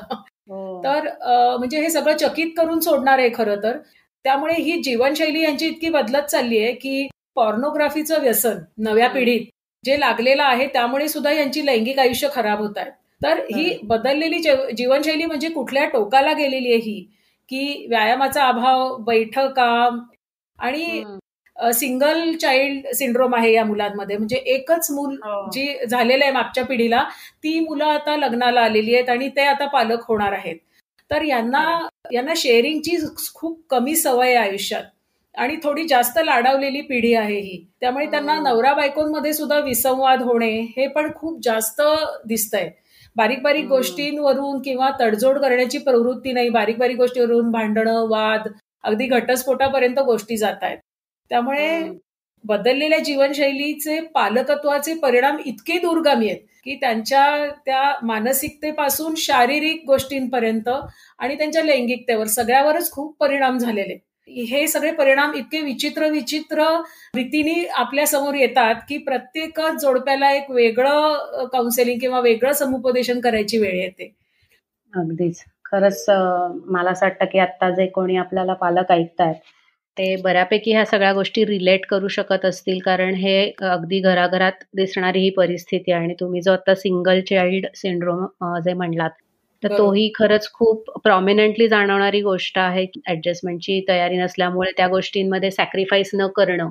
तर म्हणजे हे सगळं चकित करून सोडणार आहे खरं तर. त्यामुळे ही जीवनशैली यांची इतकी बदलत चालली आहे की पॉर्नोग्राफीचं व्यसन नव्या पिढीत जे लागलेलं आहे त्यामुळे सुद्धा यांची लैंगिक आयुष्य खराब होत आहे. तर ही बदललेली जीवनशैली म्हणजे कुठल्या टोकाला गेलेली आहे ही, की व्यायामाचा अभाव, बैठका आणि सिंगल चाइल्ड सिंड्रोम आहे या मुलांमध्ये. म्हणजे एकच मूल जी झालेलं आहे मागच्या पिढीला ती मुलं आता लग्नाला आलेली आहेत आणि ते आता पालक होणार आहेत. तर यांना शेअरिंगची खूप कमी सवय आहे आयुष्यात, आणि थोडी जास्त लाडावलेली पिढी आहे ही. त्यामुळे त्यांना नवरा बायकोंमध्ये सुद्धा विसंवाद होणे हे पण खूप जास्त दिसतंय. बारीक बारीक गोष्टींवरून किंवा तडजोड करण्याची प्रवृत्ती नाही, बारीक बारीक गोष्टीवरून भांडणं, वाद, अगदी घटस्फोटापर्यंत गोष्टी जात आहेत. त्यामुळे बदललेल्या जीवनशैलीचे पालकत्वाचे परिणाम इतके दूरगामी आहेत की त्यांच्या त्या मानसिकतेपासून शारीरिक गोष्टींपर्यंत आणि त्यांच्या लैंगिकतेवर सगळ्यावरच खूप परिणाम झालेले. हे सगळे परिणाम इतके विचित्र विचित्र रीतीने आपल्या समोर येतात की प्रत्येकच जोडप्याला एक वेगळं काउन्सिलिंग किंवा वेगळं समुपदेशन करायची वेळ येते. अगदीच खरंच मला असं वाटतं की आत्ता जे कोणी आपल्याला पालक ऐकतात ते बऱ्यापैकी ह्या सगळ्या गोष्टी रिलेट करू शकत असतील, कारण हे अगदी घराघरात दिसणारी ही परिस्थिती आहे. आणि तुम्ही जो आता सिंगल चाइल्ड सिंड्रोम जे म्हणलात तर तोही खरंच खूप प्रॉमिनंटली जाणवणारी गोष्ट आहे. ऍडजस्टमेंटची तयारी नसल्यामुळे त्या गोष्टींमध्ये सॅक्रिफाईस न करणं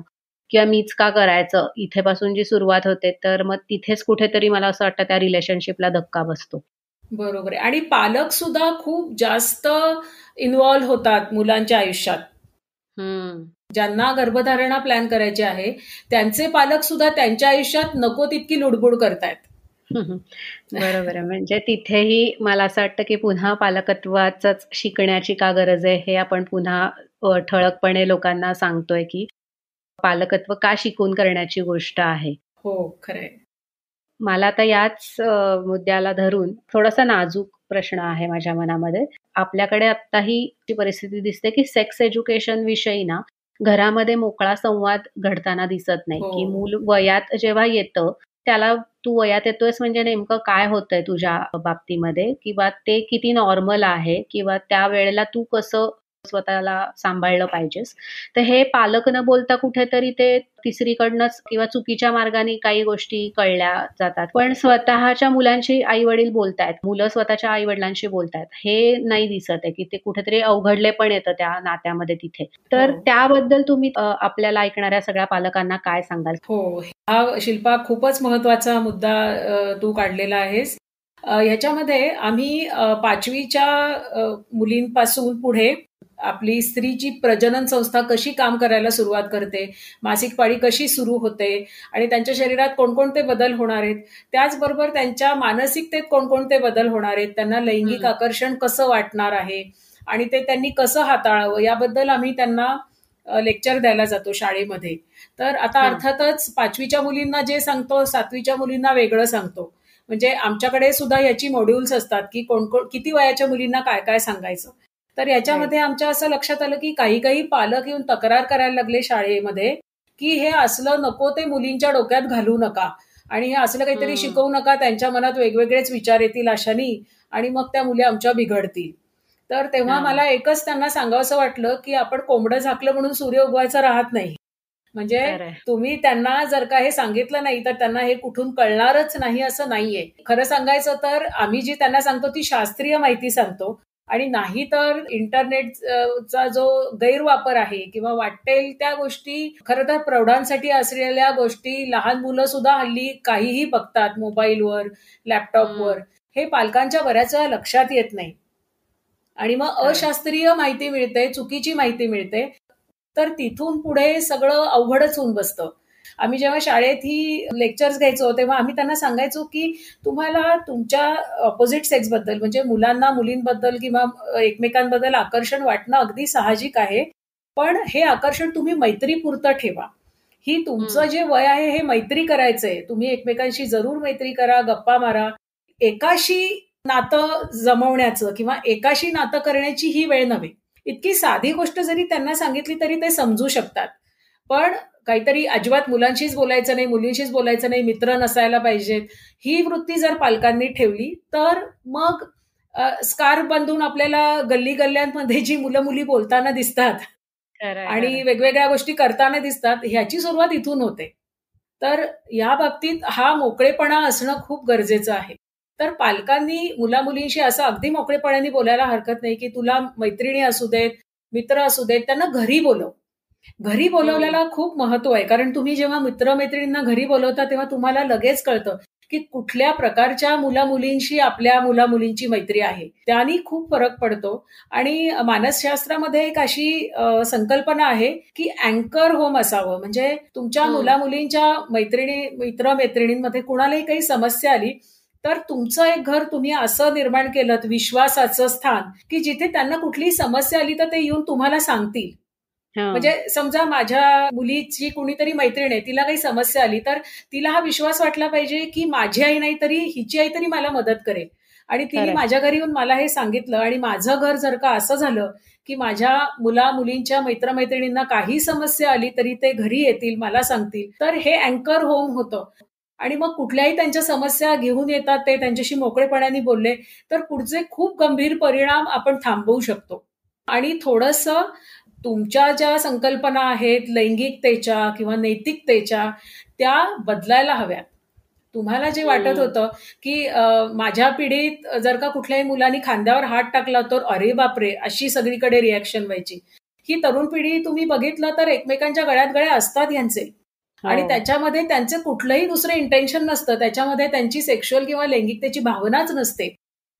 किंवा मीच का करायचं इथेपासून जी सुरुवात होते, तर मग तिथेच कुठेतरी मला असं वाटतं त्या रिलेशनशिपला धक्का बसतो. बरोबर आहे. आणि पालक सुद्धा खूप जास्त इन्व्हॉल्व्ह होतात मुलांच्या आयुष्यात. ज्यांना गर्भधारणा प्लॅन करायची आहे त्यांचे पालक सुद्धा त्यांच्या आयुष्यात नको तितकी लुडबुड करतायत. बरोबर. म्हणजे तिथेही मला असं वाटतं की पुन्हा पालकत्वाचाच शिकण्याची का गरज आहे हे आपण पुन्हा ठळकपणे लोकांना सांगतोय की पालकत्व का शिकून करण्याची गोष्ट आहे. हो खरंय. मला आता याच मुद्द्याला धरून थोडासा नाजूक प्रश्न आहे माझ्या मनामध्ये. आपल्याकडे आत्ताही ती परिस्थिती दिसते की सेक्स एज्युकेशन विषयी ना घरामध्ये मोकळा संवाद घडताना दिसत नाही, की मूल वयात जेव्हा येतं त्याला तू वयात येतोयस म्हणजे नेमकं काय होतंय तुझ्या बाबतीमध्ये, किंवा ते किती नॉर्मल आहे किंवा त्या वेळेला तू कसं स्वतःला सांभाळलं पाहिजेस. तर हे पालक न बोलता कुठेतरी ते तिसरीकडनंच किंवा चुकीच्या मार्गाने काही गोष्टी कळल्या जातात. पण स्वतःच्या मुलांशी आई वडील बोलतायत, मुलं स्वतःच्या आई वडिलांशी बोलतायत हे नाही दिसत आहे, की ते कुठेतरी अवघडले पण येतं त्या नात्यामध्ये तिथे. तर त्याबद्दल तुम्ही आपल्याला ऐकणाऱ्या सगळ्या पालकांना काय सांगाल? हो, हा शिल्पा खूपच महत्वाचा मुद्दा तू काढलेला आहेस. ह्याच्यामध्ये आम्ही 5वीच्या मुलींपासून पुढे आपली स्त्रीची प्रजनन संस्था कशी काम करायला सुरुवात करते, मासिक पाळी कशी सुरू होते आणि त्यांच्या शरीरात कोणकोणते बदल होणार आहेत, त्याचबरोबर त्यांच्या मानसिकतेत कोणकोणते बदल होणार आहेत, त्यांना लैंगिक आकर्षण कसं वाटणार आहे आणि ते त्यांनी कसं हाताळावं याबद्दल आम्ही त्यांना लेक्चर द्यायला जातो शाळेमध्ये. तर आता अर्थातच 5वीच्या मुलींना जे सांगतो 7वीच्या मुलींना वेगळं सांगतो. म्हणजे आमच्याकडे सुद्धा याची मॉड्यूल्स असतात की कोणकोण किती वयाच्या मुलींना काय काय सांगायचं. तर याच्यामध्ये आमच्या असं लक्षात आलं की काही काही पालक येऊन तक्रार करायला लागले शाळेमध्ये की हे असलं नको ते मुलींच्या डोक्यात घालू नका आणि हे असलं काहीतरी शिकवू नका, त्यांच्या मनात वेगवेगळेच विचार येतील अशानी आणि मग त्या मुली आमच्या बिघडतील. तर तेव्हा मला एकच त्यांना सांगावंसं वाटलं की आपण कोंबडं झाकलं म्हणून सूर्य उगवायचा राहत नाही. म्हणजे तुम्ही त्यांना जर का हे सांगितलं नाही तर त्यांना हे कुठून कळणारच नाही असं नाहीये. खरं सांगायचं तर आम्ही जी त्यांना सांगतो ती शास्त्रीय माहिती सांगतो आणि नाही तर इंटरनेटचा जो गैरवापर आहे किंवा वाटेल त्या गोष्टी, खरं तर प्रौढांसाठी असलेल्या गोष्टी लहान मुलं सुद्धा हल्ली काहीही बघतात मोबाईलवर, लॅपटॉपवर, हे पालकांच्या बऱ्याच वेळा लक्षात येत नाही आणि मग अशास्त्रीय माहिती मिळते, चुकीची माहिती मिळते. तर तिथून पुढे सगळं अवघडच होऊन बसतं. आम्ही जेव्हा शाळेत ही लेक्चर्स घ्यायचो तेव्हा आम्ही त्यांना सांगायचो की तुम्हाला तुमच्या ऑपोजिट सेक्सबद्दल म्हणजे मुलांना मुलींबद्दल किंवा एकमेकांबद्दल आकर्षण वाटणं अगदी साहजिक आहे, पण हे आकर्षण तुम्ही मैत्रीपुरतं ठेवा. ही तुमचं जे वय आहे हे मैत्री करायचंय, तुम्ही एकमेकांशी जरूर मैत्री करा, गप्पा मारा. एकाशी नातं जमवण्याचं किंवा एकाशी नातं करण्याची ही वेळ नव्हे. इतकी साधी गोष्ट जरी त्यांना सांगितली तरी ते समजू शकतात. पण काहीतरी अजिबात मुलांशीच बोलायचं नाही, मुलींशीच बोलायचं नाही, मित्र नसायला पाहिजेत ही वृत्ती जर पालकांनी ठेवली तर मग स्कार्फ बांधून आपल्याला गल्ली गल्ल्यांमध्ये जी मुलं मुली बोलताना दिसतात आणि वेगवेगळ्या गोष्टी करताना दिसतात ह्याची सुरुवात इथून होते. तर या बाबतीत हा मोकळेपणा असणं खूप गरजेचं आहे. तर पालकांनी मुलामुलींशी असं अगदी मोकळेपणाने बोलायला हरकत नाही की तुला मैत्रिणी असू देत, मित्र असू देत, त्यांना घरी बोलव. घरी बोलवल्याला खूप महत्व आहे, कारण तुम्ही जेव्हा मित्रमैत्रिणींना घरी बोलवता तेव्हा तुम्हाला लगेच कळतं की कुठल्या प्रकारच्या मुलामुलींशी आपल्या मुलामुलींची मैत्री आहे, त्यानी खूप फरक पडतो. आणि मानसशास्त्रामध्ये एक अशी संकल्पना आहे की अँकर होम असावं. म्हणजे तुमच्या मुलामुलींच्या मैत्रिणी मित्रमैत्रिणींमध्ये कुणालाही काही समस्या आली तर तुमचं एक घर तुम्ही असं निर्माण केलं, विश्वासाचं स्थान, की जिथे त्यांना कुठलीही समस्या आली तर ते येऊन तुम्हाला सांगतील. म्हणजे समजा माझ्या मुलीची कुणीतरी मैत्रीण आहे, तिला काही समस्या आली तर तिला हा विश्वास वाटला पाहिजे की माझी आई नाही तरी हिची आई तरी मला मदत करेल आणि तिने माझ्या घरी येऊन मला हे सांगितलं. आणि माझं घर जर का असं झालं की माझ्या मुला मुलींच्या मित्रमैत्रिणींना काही समस्या आली तरी ते घरी येतील, मला सांगतील, तर हे अँकर होम होतं. आणि मग कुठल्याही त्यांच्या समस्या घेऊन येतात, ते त्यांच्याशी मोकळेपणाने बोलले तर पुढचे खूप गंभीर परिणाम आपण थांबवू शकतो. आणि थोडंसं तुमच्या ज्या संकल्पना आहेत लैंगिकतेच्या किंवा नैतिकतेच्या त्या बदलायला हव्यात. तुम्हाला जे वाटत होतं की माझ्या पिढीत जर का कुठल्याही मुलांनी खांद्यावर हात टाकला तर अरे बापरे अशी सगळीकडे रिॲक्शन व्हायची, ही तरुण पिढी तुम्ही बघितलं तर एकमेकांच्या गळ्यात गळ्या असतात यांचे, आणि त्याच्यामध्ये त्यांचे कुठलंही दुसरं इंटेन्शन नसतं, त्याच्यामध्ये त्यांची सेक्शुअल किंवा लैंगिकतेची भावनाच नसते.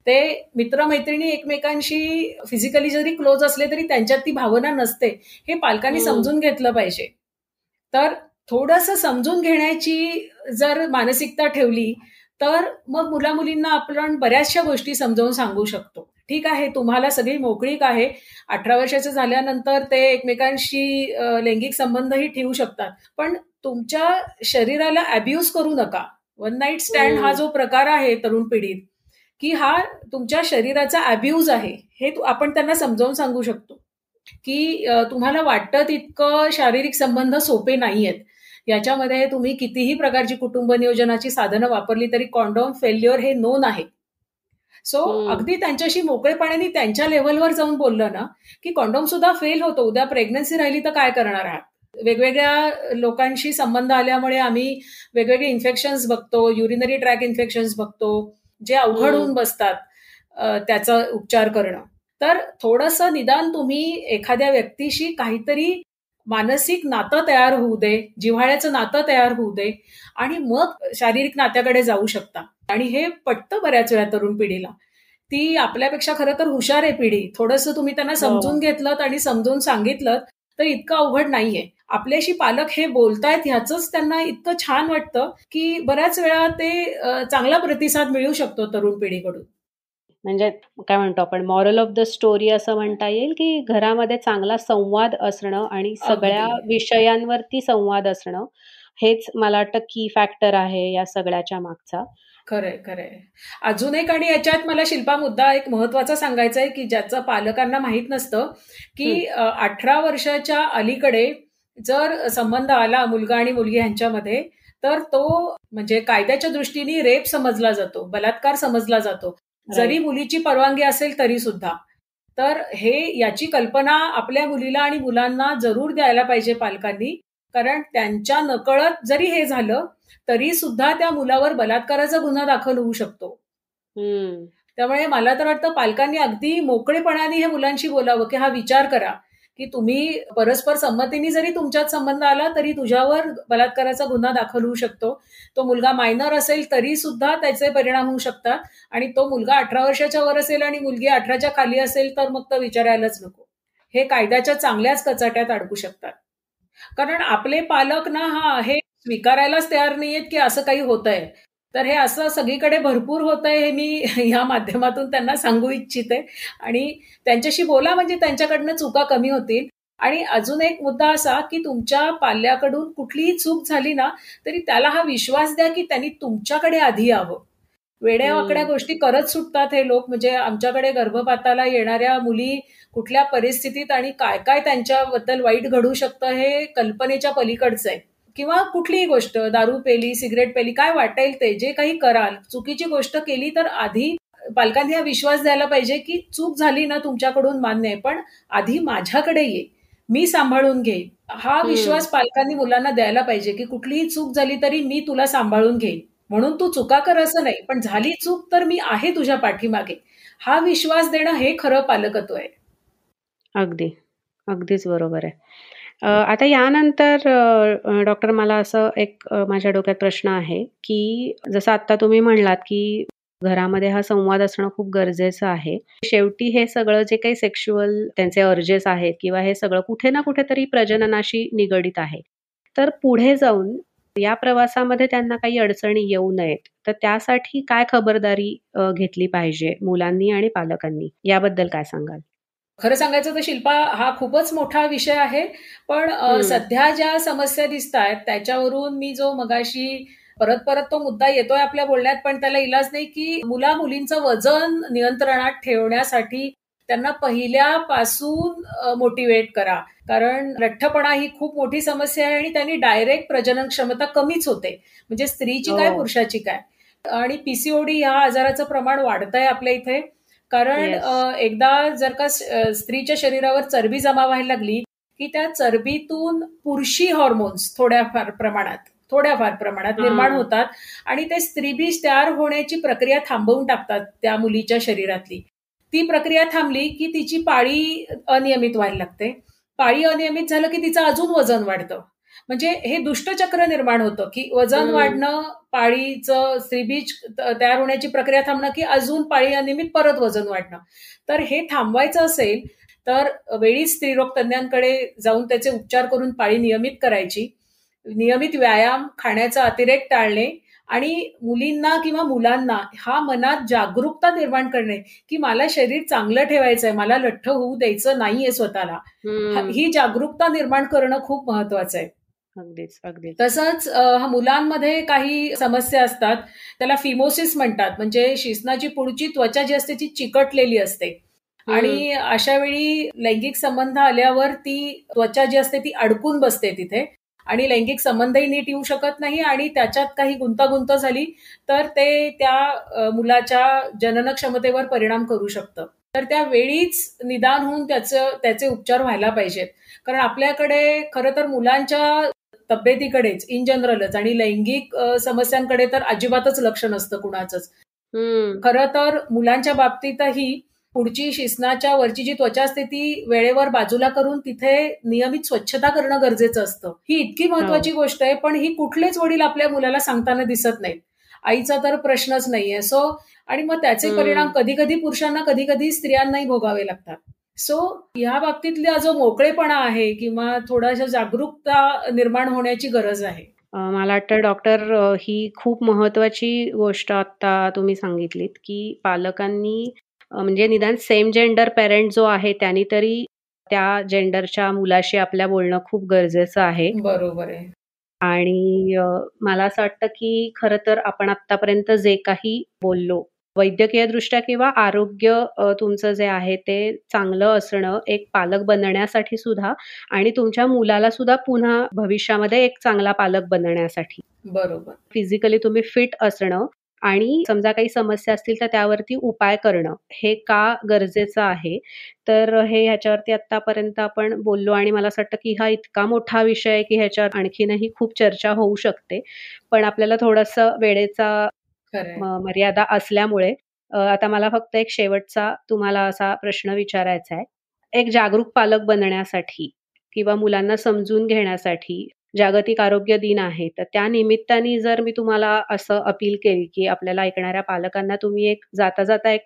ते मित्रमैत्रिणी एकमेकांशी फिजिकली जरी क्लोज असले तरी त्यांच्यात ती भावना नसते. हे पालकांनी समजून घेतलं पाहिजे. तर थोडंसं समजून घेण्याची जर मानसिकता ठेवली तर मग मुलामुलींना आपण बऱ्याचशा गोष्टी समजावून सांगू शकतो. ठीक आहे, तुम्हाला सगळी मोकळीक आहे, 18 वर्षाचे झाल्यानंतर ते एकमेकांशी लैंगिक संबंधही ठेवू शकतात, पण तुमच्या शरीराला अब्यूज करू नका. वन नाईट स्टँड हा जो प्रकार आहे तरुण पिढीत की हा तुमच्या शरीराचा अब्यूज आहे, हे आपण त्यांना समजावून सांगू शकतो की तुम्हाला वाटतं तितकं शारीरिक संबंध सोपे नाही आहेत. याच्यामध्ये तुम्ही कितीही प्रकारची कुटुंब नियोजनाची साधनं वापरली तरी कॉन्डोम फेल्युअर हे नोन आहे. सो अगदी त्यांच्याशी मोकळेपणाने त्यांच्या लेव्हलवर जाऊन बोललं ना की कॉन्डोम सुद्धा फेल होतो, उद्या प्रेग्नन्सी राहिली तर काय करणार आहात. वेगवेगळ्या लोकांशी संबंध आल्यामुळे आम्ही वेगवेगळे इन्फेक्शन्स बघतो, युरिनरी ट्रॅक इन्फेक्शन्स बघतो जे अवघड होऊन बसतात, त्याचा उपचार करणं. तर थोडंसं निदान तुम्ही एखाद्या व्यक्तीशी काहीतरी मानसिक नातं तयार होऊ दे, जिव्हाळ्याचं नातं तयार होऊ दे, आणि मग शारीरिक नात्याकडे जाऊ शकता. आणि हे पटतं बऱ्याच वेळा तरुण पिढीला, ती आपल्यापेक्षा खरं तर हुशार आहे पिढी. थोडंसं तुम्ही त्यांना समजून घेतलं आणि समजून सांगितलं तर इतकं अवघड नाहीये. आपल्याशी पालक हे बोलतायत ह्याचंच त्यांना इतकं छान वाटतं की बऱ्याच वेळा ते चांगला प्रतिसाद मिळू शकतो तरुण पिढीकडून. म्हणजे काय म्हणतो आपण, मॉरल ऑफ द स्टोरी असं म्हणता येईल की घरामध्ये चांगला संवाद असणं आणि सगळ्या विषयांवरती संवाद असणं हेच मला वाटतं की फॅक्टर आहे या सगळ्याच्या मागचा. खरंय खरंय. अजून एक, आणि याच्यात मला शिल्पा मुद्दा एक महत्वाचा सांगायचा आहे की ज्याचं पालकांना माहित नसतं की 18 वर्षाच्या अलीकडे जर संबंध आला मुलगा आणि मुलगी यांच्यामध्ये तर तो म्हणजे कायद्याच्या दृष्टीने रेप समजला जातो, बलात्कार समजला जातो, जरी मुलीची परवानगी असेल तरी सुद्धा. तर हे याची कल्पना आपल्या मुलीला आणि मुलांना जरूर द्यायला पाहिजे पालकांनी, कारण त्यांच्या नकळत जरी हे झालं तरी सुद्धा त्या मुलावर बलात्काराचा गुन्हा दाखल होऊ शकतो. त्यामुळे मला तर वाटतं पालकांनी अगदी मोकळेपणाने हे मुलांशी बोलावं की हा विचार करा की तुम्ही परस्पर संमतीने जरी तुमच्यात संबंध आला तरी तुझ्यावर बलात्काराचा गुन्हा दाखल होऊ शकतो. तो मुलगा मायनर असेल तरी सुद्धा त्याचे परिणाम होऊ शकतात, आणि तो मुलगा 18 वर्षाच्या वर असेल आणि मुलगी 18च्या खाली असेल तर मग तर विचारायलाच नको. हे कायद्याच्या चांगल्याच कचाट्यात अडकू शकतात, कारण आपले पालक ना हे स्वीकारायलाच तयार नाहीयेत की असं काही होतंय. तर हे असं सगळीकडे भरपूर होतंय हे मी या माध्यमातून त्यांना सांगू इच्छिते, आणि त्यांच्याशी बोला म्हणजे त्यांच्याकडनं चुका कमी होतील. आणि अजून एक मुद्दा असा की तुमच्या पाल्याकडून कुठलीही चूक झाली ना तरी त्याला हा विश्वास द्या की त्यांनी तुमच्याकडे आधी यावं. वेड्या वाकड्या गोष्टी करत सुटतात हे लोक, म्हणजे आमच्याकडे गर्भपाताला येणाऱ्या मुली कुठल्या परिस्थितीत आणि काय काय त्यांच्याबद्दल वाईट घडू शकतं हे कल्पनेच्या पलीकडचं आहे. किंवा कुठलीही गोष्ट, दारू पेली, सिगरेट पेली, काय वाटेल ते जे काही कराल, चुकीची गोष्ट केली तर आधी पालकांनी हा विश्वास द्यायला पाहिजे की चूक झाली ना तुमच्याकडून मान्य आहे, पण आधी माझ्याकडे ये, मी सांभाळून घेईन. हा विश्वास पालकांनी मुलांना द्यायला पाहिजे की कुठलीही चूक झाली तरी मी तुला सांभाळून घेईन, म्हणून तू चुका कर असं नाही, पण झाली चूक तर मी आहे तुझ्या पाठीमागे. हा विश्वास देणं हे खरं पालकत्व आहे. अगदी अगदीच बरोबर आहे. आता यानंतर डॉक्टर मला असं एक माझ्या डोक्यात प्रश्न आहे की जसं आत्ता तुम्ही म्हणलात की घरामध्ये हा संवाद असणं खूप गरजेचं आहे. शेवटी हे सगळं जे काही सेक्शुअल त्यांचे अर्जेस आहेत किंवा हे सगळं कुठे ना कुठेतरी प्रजननाशी निगडित आहे, तर पुढे जाऊन या प्रवासामध्ये त्यांना काही अडचणी येऊ नयेत तर त्यासाठी काय खबरदारी घेतली पाहिजे मुलांनी आणि पालकांनी, याबद्दल काय सांगाल? खरं सांगायचं तर शिल्पा हा खूपच मोठा विषय आहे, पण सध्या ज्या समस्या दिसतात त्याच्यावरून मी जो मगाशी परत परत तो मुद्दा येतोय आपल्या बोलण्यात पण त्याला इलाज नाही की मुला मुलींचं वजन नियंत्रणात ठेवण्यासाठी त्यांना पहिल्यापासून मोटिवेट करा, कारण लठ्ठपणा ही खूप मोठी समस्या आहे आणि त्यांनी डायरेक्ट प्रजनन क्षमता कमीच होते, म्हणजे स्त्रीची काय पुरुषाची काय. आणि पीसीओडी ह्या आजाराचं प्रमाण वाढत आहे आपल्या इथे, कारण एकदा जर का स्त्रीच्या शरीरावर चरबी जमा व्हायला लागली की त्या चरबीतून पुरुषी हॉर्मोन्स थोड्याफार प्रमाणात निर्माण होतात आणि ते स्त्रीबीज तयार होण्याची प्रक्रिया थांबवून टाकतात त्या मुलीच्या शरीरातली. ती प्रक्रिया थांबली की तिची पाळी अनियमित व्हायला लागते, पाळी अनियमित झालं की तिचं अजून वजन वाढतं, म्हणजे हे दुष्टचक्र निर्माण होतं की वजन वाढणं, पाळीचं स्त्रीबीज तयार होण्याची प्रक्रिया थांबणं की अजून पाळी अनियमित, परत वजन वाढणं. तर हे थांबवायचं असेल तर वेळी स्त्रीरोग तज्ज्ञांकडे जाऊन त्याचे उपचार करून पाळी नियमित करायची, नियमित व्यायाम, खाण्याचा अतिरेक टाळणे आणि मुलींना किंवा मुलांना हा मनात जागरूकता निर्माण करणे की मला शरीर चांगलं ठेवायचंय, मला लठ्ठ होऊ द्यायचं नाहीये स्वतःला, ही जागरूकता निर्माण करणं खूप महत्वाचं आहे. अगदीच अगदीच. तसंच मुलांमध्ये काही समस्या असतात, त्याला फिमोसिस म्हणतात, म्हणजे शिश्नाची पुढची त्वचा जी असते ती चिकटलेली असते आणि अशा वेळी लैंगिक संबंध आल्यावर ती त्वचा जी असते ती अडकून बसते तिथे आणि लैंगिक संबंधही नीट येऊ शकत नाही आणि त्याच्यात काही गुंतागुंत झाली तर ते त्या मुलाच्या जनन क्षमतेवर परिणाम करू शकतं. तर त्यावेळीच निदान होऊन त्याचे उपचार व्हायला पाहिजेत, कारण आपल्याकडे खरं तर मुलांच्या तब्येतीकडेच इन जनरलच आणि लैंगिक समस्यांकडे तर अजिबातच लक्ष नसतं कुणाचंच. खरं तर मुलांच्या बाबतीतही पुढची शिश्नाच्या वरची जी त्वचा असते ती वेळेवर बाजूला करून तिथे नियमित स्वच्छता करणं गरजेचं असतं. ही इतकी महत्वाची गोष्ट आहे, पण ही कुठलेच वडील आपल्या मुलाला सांगताना दिसत नाहीत, आईचा तर प्रश्नच नाहीये. सो आणि मग त्याचे परिणाम कधी कधी पुरुषांना, कधी कधी स्त्रियांनाही भोगावे लागतात. सो ह्या बाबतीतला जो मोकळेपणा आहे किंवा थोडासा जागरूकता निर्माण होण्याची गरज आहे. मला वाटतं डॉक्टर ही खूप महत्वाची गोष्ट आता तुम्ही सांगितलीत की पालकांनी म्हणजे निदान सेम जेंडर पेरेंट जो आहे त्यांनी तरी त्या जेंडरच्या मुलाशी आपल्या बोलणं खूप गरजेचं आहे. बरोबर आहे. आणि मला असं वाटतं की खरं तर आपण आतापर्यंत जे काही बोललो वैद्यकीय दृष्ट्या किंवा आरोग्य तुमचं जे आहे ते चांगलं असणं एक पालक बनण्यासाठी सुद्धा आणि तुमच्या मुलाला सुद्धा पुन्हा भविष्यामध्ये एक चांगला पालक बनण्यासाठी, बरोबर, फिजिकली तुम्ही फिट असणं आणि समजा काही समस्या असतील तर त्यावरती उपाय करणं हे का गरजेचं आहे. तर हे ह्याच्यावरती आतापर्यंत आपण बोललो आणि मला असं वाटतं की हा इतका मोठा विषय आहे की ह्याच्यावर आणखीनही खूप चर्चा होऊ शकते, पण आपल्याला थोडंसं वेळेचा मर्यादा असल्यामुळे आता मला फक्त एक शेवटचा तुम्हाला असा प्रश्न विचारायचा आहे. एक जागरूक पालक बनण्यासाठी किंवा मुलांना समजून घेण्यासाठी जागतिक आरोग्य दिन आहे, तर त्या निमित्ताने जर मी तुम्हाला असं अपील केली की आपल्याला ऐकणाऱ्या पालकांना तुम्ही एक जाता जाता एक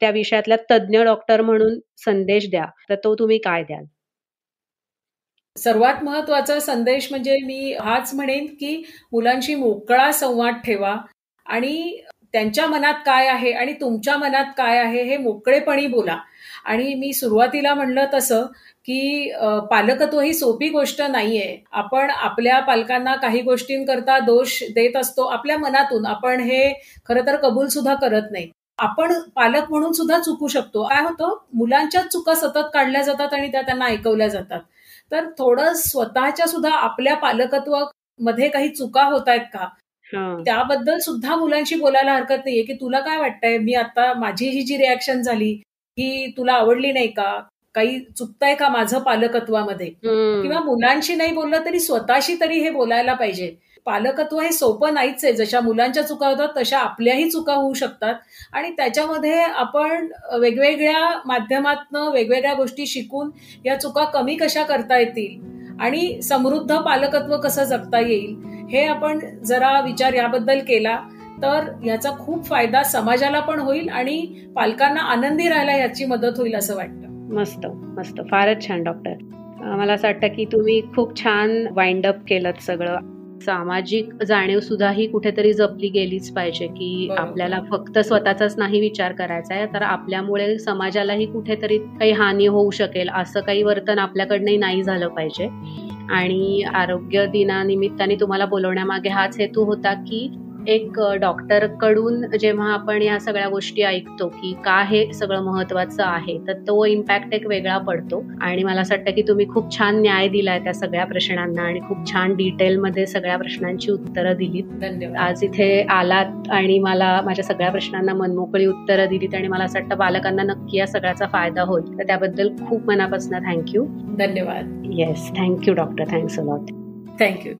त्या विषयातल्या तज्ज्ञ डॉक्टर म्हणून संदेश द्या, तर तो तुम्ही काय द्याल? सर्वात महत्वाचा संदेश म्हणजे मी हाच म्हणेन की मुलांशी मोकळा संवाद ठेवा आणि त्यांच्या मनात काय आहे आणि तुमच्या मनात काय आहे हे मोकळेपणी बोला. आणि मी सुरुवातीला म्हणलं तसं की पालकत्व ही सोपी गोष्ट नाहीये. आपण आपल्या पालकांना काही गोष्टींकरता दोष देत असतो, आपल्या मनातून आपण हे खरं तर कबूल सुद्धा करत नाही. आपण पालक म्हणून सुद्धा चुकू शकतो. काय होतं, मुलांच्या चुका सतत काढल्या जातात आणि त्या त्यांना ऐकवल्या जातात. तर थोडं स्वतःच्या सुद्धा आपल्या पालकत्व मध्ये काही चुका होत आहेत का त्याबद्दल सुद्धा मुलांशी बोलायला हरकत नाहीये की तुला काय वाटतंय, मी आता माझी ही जी रिॲक्शन झाली ही तुला आवडली नाही का, काही चुकतंय का माझं पालकत्वामध्ये. किंवा मुलांशी नाही बोललं तरी स्वतःशी तरी हे बोलायला पाहिजे. पालकत्व हे सोपं नाहीच आहे, जशा मुलांच्या चुका होतात तशा आपल्याही चुका होऊ शकतात आणि त्याच्यामध्ये आपण वेगवेगळ्या माध्यमातनं वेगवेगळ्या गोष्टी शिकून या चुका कमी कशा करता येतील आणि समृद्ध पालकत्व कसं जगता येईल हे आपण जरा विचार याबद्दल केला तर याचा खूप फायदा समाजाला पण होईल आणि पालकांना आनंदी राहायला याची मदत होईल असं वाटतं. मस्त मस्त, फारच छान डॉक्टर. मला असं वाटतं की तुम्ही खूप छान वाइंड अप केलं सगळं. सामाजिक जाणीव सुद्धा ही कुठेतरी जपली गेलीच पाहिजे की आपल्याला फक्त स्वतःचाच नाही विचार करायचा आहे, तर आपल्यामुळे समाजालाही कुठेतरी काही हानी होऊ शकेल असं काही वर्तन आपल्याकडनंही नाही झालं पाहिजे. आणि आरोग्य दिनानिमित्ताने तुम्हाला बोलवण्यामागे हाच हेतू होता की एक डॉक्टरकडून जेव्हा आपण या सगळ्या गोष्टी ऐकतो की का हे सगळं महत्त्वाचं आहे, तर तो इम्पॅक्ट एक वेगळा पडतो. आणि मला असं वाटतं की तुम्ही खूप छान न्याय दिलाय त्या सगळ्या प्रश्नांना आणि खूप छान डिटेलमध्ये सगळ्या प्रश्नांची उत्तरं दिलीत. धन्यवाद, आज इथे आलात आणि मला माझ्या सगळ्या प्रश्नांना मनमोकळी उत्तरं दिलीत आणि मला असं वाटतं बालकांना नक्की या सगळ्याचा फायदा होईल. तर त्याबद्दल खूप मनापासून थँक्यू. धन्यवाद. Yes, thank you doctor. Thanks a lot. Thank you.